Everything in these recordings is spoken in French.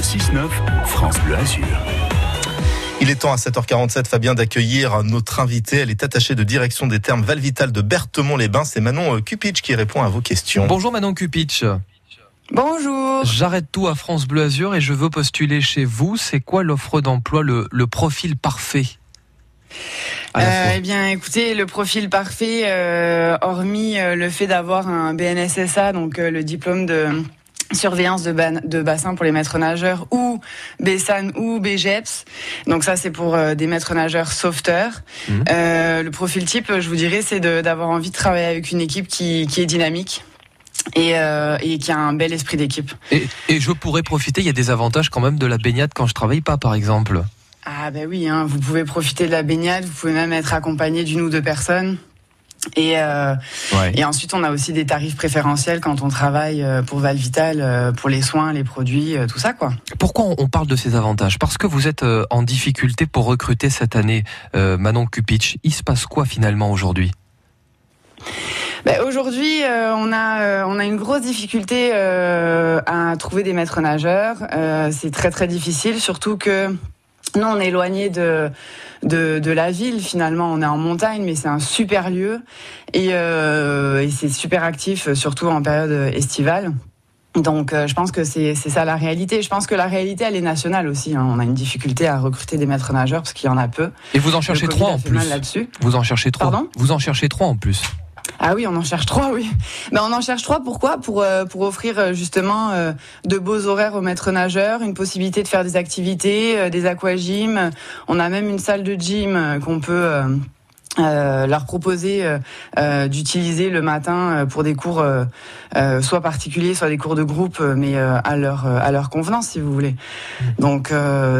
Le 6-9, France Bleu Azur. Il est temps à 7h47, Fabien, d'accueillir notre invitée. Elle est attachée de direction des Thermes Valvital de Berthemont-les-Bains. C'est Manon Kupitch qui répond à vos questions. Bonjour Manon Kupitch. Bonjour. J'arrête tout à France Bleu Azur et je veux postuler chez vous. C'est quoi l'offre d'emploi, le profil parfait ? Eh bien, écoutez, le profil parfait, hormis le fait d'avoir un BNSSA, donc le diplôme de surveillance de bassin pour les maîtres nageurs ou Bessane ou Bégeps. Donc ça, c'est pour des maîtres nageurs sauveteurs. Le profil type, je vous dirais, c'est d'avoir envie de travailler avec une équipe qui est dynamique. Et qui a un bel esprit d'équipe. Et je pourrais profiter, il y a des avantages quand même de la baignade quand je travaille pas, par exemple. Ah ben oui, hein, vous pouvez profiter de la baignade, vous pouvez même être accompagné d'une ou deux personnes. Et ensuite, on a aussi des tarifs préférentiels quand on travaille pour Valvital, pour les soins, les produits, tout ça, quoi. Pourquoi on parle de ces avantages ? Parce que vous êtes en difficulté pour recruter cette année, Manon Kupitch. Il se passe quoi finalement aujourd'hui ? Ben aujourd'hui, on a une grosse difficulté à trouver des maîtres nageurs. C'est très très difficile, surtout que nous on est éloigné de la ville. Finalement, on est en montagne, mais c'est un super lieu et c'est super actif, surtout en période estivale. Donc je pense que c'est ça la réalité. Je pense que la réalité, elle est nationale aussi, hein. On a une difficulté à recruter des maîtres nageurs parce qu'il y en a peu. Et vous en cherchez trois en plus. Vous en cherchez trois. Pardon ? Vous en cherchez trois en plus. Ah oui, on en cherche trois, oui. Ben, on en cherche trois, pourquoi ? Pour offrir justement de beaux horaires aux maîtres nageurs, une possibilité de faire des activités, des aquagyms. On a même une salle de gym qu'on peut leur proposer d'utiliser le matin pour des cours soit particuliers, soit des cours de groupe, mais à leur convenance, si vous voulez. Donc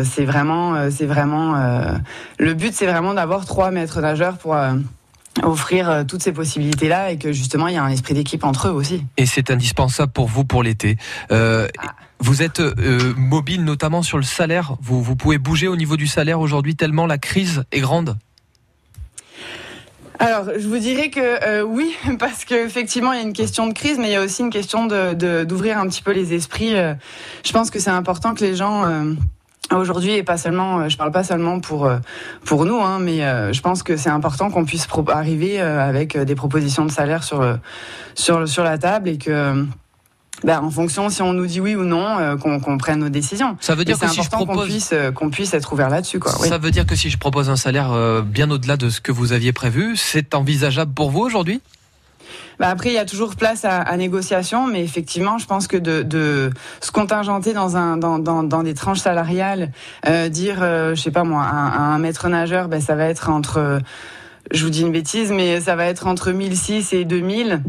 c'est vraiment le but, c'est vraiment d'avoir trois maîtres nageurs pour offrir toutes ces possibilités-là et que justement il y a un esprit d'équipe entre eux aussi. Et c'est indispensable pour vous pour l'été. Vous êtes mobile notamment sur le salaire, vous pouvez bouger au niveau du salaire aujourd'hui tellement la crise est grande ? Alors, je vous dirais que oui, parce qu'effectivement, il y a une question de crise, mais il y a aussi une question d'ouvrir un petit peu les esprits. Je pense que c'est important que les gens... Aujourd'hui, et pas seulement, je parle pas seulement pour nous, hein, mais je pense que c'est important qu'on puisse arriver avec des propositions de salaire sur la table et que, ben, en fonction si on nous dit oui ou non, qu'on prenne nos décisions. Ça veut dire que si je propose, qu'on puisse être ouvert là-dessus, quoi. Oui. Ça veut dire que si je propose un salaire bien au-delà de ce que vous aviez prévu, c'est envisageable pour vous aujourd'hui ? Bah après, il y a toujours place à négociation, mais effectivement, je pense que de se contingenter dans des tranches salariales, dire, je sais pas moi, un maître nageur, ben ça va être entre, je vous dis une bêtise, mais ça va être entre 1006 et 2000.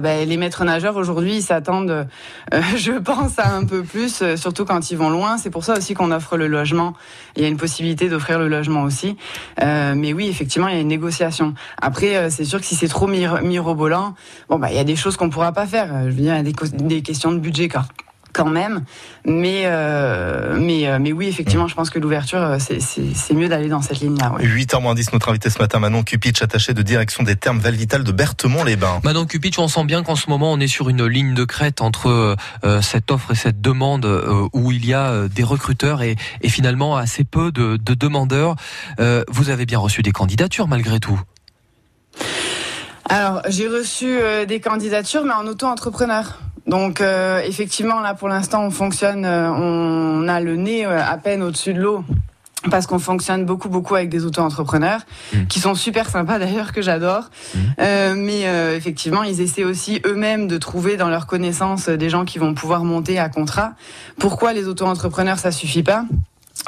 Les maîtres nageurs aujourd'hui, ils s'attendent, je pense, à un peu plus, surtout quand ils vont loin. C'est pour ça aussi qu'on offre le logement. Il y a une possibilité d'offrir le logement aussi. Mais oui, effectivement, il y a une négociation. Après, c'est sûr que si c'est trop mirobolant, il y a des choses qu'on pourra pas faire. Je veux dire, il y a des questions de budget, quand même, mais oui, effectivement, je pense que l'ouverture, c'est mieux d'aller dans cette ligne-là. Ouais. 8h-10, notre invitée ce matin, Manon Kupitch, attachée de direction des Thermes Valvital de Berthemont-les-Bains. Manon Kupitch, on sent bien qu'en ce moment, on est sur une ligne de crête entre cette offre et cette demande où il y a des recruteurs et finalement assez peu de demandeurs. Vous avez bien reçu des candidatures malgré tout ? Alors, j'ai reçu des candidatures, mais en auto-entrepreneur. Donc effectivement, là pour l'instant on fonctionne, on a le nez à peine au-dessus de l'eau parce qu'on fonctionne beaucoup avec des auto-entrepreneurs qui sont super sympas d'ailleurs, que j'adore. Mais effectivement, ils essaient aussi eux-mêmes de trouver dans leurs connaissances des gens qui vont pouvoir monter à contrat. Pourquoi les auto-entrepreneurs ça suffit pas ?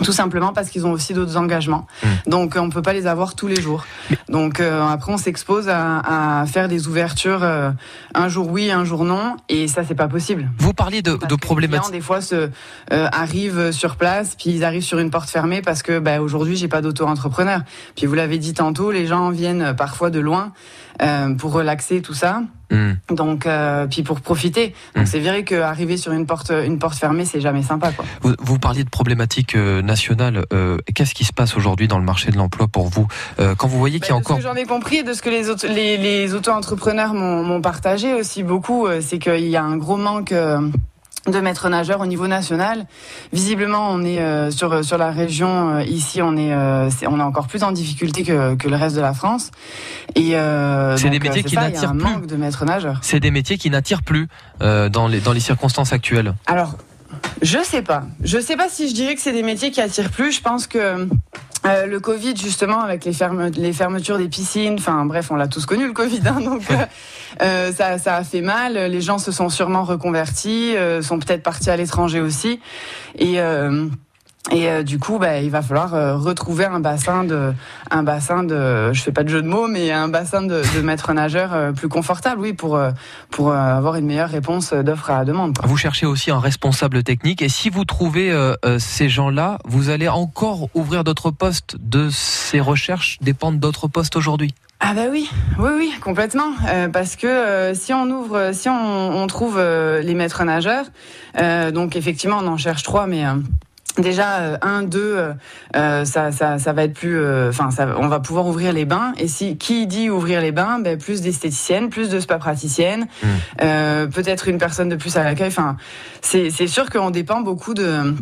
Tout simplement parce qu'ils ont aussi d'autres engagements. Donc on peut pas les avoir tous les jours. Donc après on s'expose à faire des ouvertures un jour oui, un jour non, et ça c'est pas possible. Vous parliez de problématiques. Des fois arrivent sur place, puis ils arrivent sur une porte fermée parce que aujourd'hui j'ai pas d'auto-entrepreneur. Puis vous l'avez dit tantôt, les gens viennent parfois de loin pour relaxer tout ça. Donc puis pour profiter. Donc c'est vrai qu'arriver sur une porte fermée, c'est jamais sympa, quoi. Vous parliez de problématiques nationales. Qu'est-ce qui se passe aujourd'hui dans le marché de l'emploi pour vous quand vous voyez qu'il y a encore... Ce que j'en ai compris, de ce que les auto-entrepreneurs m'ont partagé aussi beaucoup, c'est qu'il y a un gros manque de maîtres nageurs au niveau national. Visiblement, on est sur la région ici, on est encore plus en difficulté que le reste de la France. Et c'est des métiers qui n'attirent plus. Manque de maîtres nageurs. C'est des métiers qui n'attirent plus dans les circonstances actuelles. Alors, je sais pas si je dirais que c'est des métiers qui attirent plus. Je pense que le Covid, justement, avec les fermetures des piscines, enfin bref, on l'a tous connu le Covid, hein, donc ça a fait mal, les gens se sont sûrement reconvertis, sont peut-être partis à l'étranger aussi, et du coup, il va falloir retrouver un bassin de, je fais pas de jeu de mots, mais un bassin de maître nageur plus confortable, oui, pour avoir une meilleure réponse d'offre à la demande. Quoi. Vous cherchez aussi un responsable technique, et si vous trouvez ces gens-là, vous allez encore ouvrir d'autres postes. De ces recherches dépendent d'autres postes aujourd'hui. Ah bah oui, complètement, parce que si on trouve les maîtres nageurs, donc effectivement on en cherche 3, mais déjà 1, 2, ça va être plus. On va pouvoir ouvrir les bains. Et si qui dit ouvrir les bains, plus d'esthéticiennes, plus de spa praticiennes, peut-être une personne de plus à l'accueil. Enfin, c'est sûr qu'on dépend beaucoup de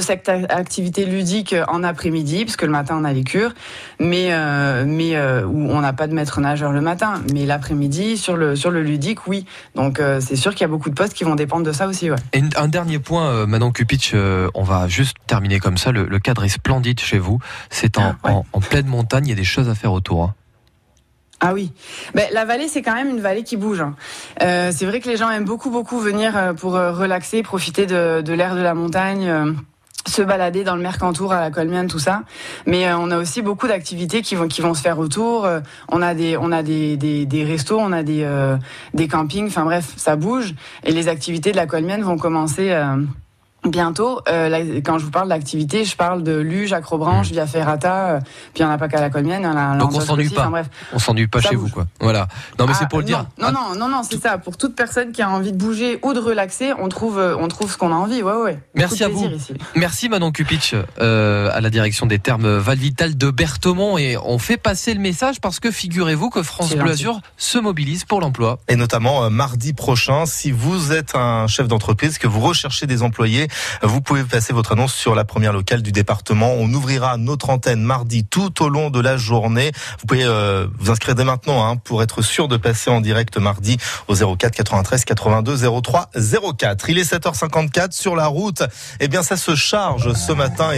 cette activité ludique en après-midi, parce que le matin on a les cures, mais où on n'a pas de maître nageur le matin, mais l'après-midi sur le ludique, oui. Donc c'est sûr qu'il y a beaucoup de postes qui vont dépendre de ça aussi. Ouais. Et un dernier point, Manon Kupitch, on va juste terminer comme ça. Le cadre est splendide chez vous. C'est en pleine montagne. Il y a des choses à faire autour. Hein. Ah oui, la vallée, c'est quand même une vallée qui bouge. C'est vrai que les gens aiment beaucoup venir pour relaxer, profiter de l'air de la montagne. Se balader dans le Mercantour, à la Colmiane, tout ça, mais on a aussi beaucoup d'activités qui vont se faire autour. On a des restos, on a des campings, enfin bref, ça bouge, et les activités de la Colmiane vont commencer bientôt. Quand je vous parle d'activités, je parle de luge, Acrobranche, Via Ferrata, puis il n'y en a pas qu'à la Colmiane, donc on s'ennuie pas. Enfin, bref, on s'ennuie pas chez vous, quoi. Voilà. Non, mais c'est pour le dire. Non, c'est ça. Pour toute personne qui a envie de bouger ou de relaxer, on trouve ce qu'on a envie. Ouais. Merci à vous. Ici. Merci Manon Kupitch, à la direction des Thermes Valvital de Berthemont, et on fait passer le message parce que figurez-vous que France Bleu Azur se mobilise pour l'emploi. Et notamment mardi prochain, si vous êtes un chef d'entreprise, que vous recherchez des employés, vous pouvez passer votre annonce sur la première locale du département. On ouvrira notre antenne mardi tout au long de la journée. Vous pouvez vous inscrire dès maintenant pour être sûr de passer en direct mardi au 04 93 82 03 04. Il est 7h54 sur la route. Eh bien, ça se charge ce matin.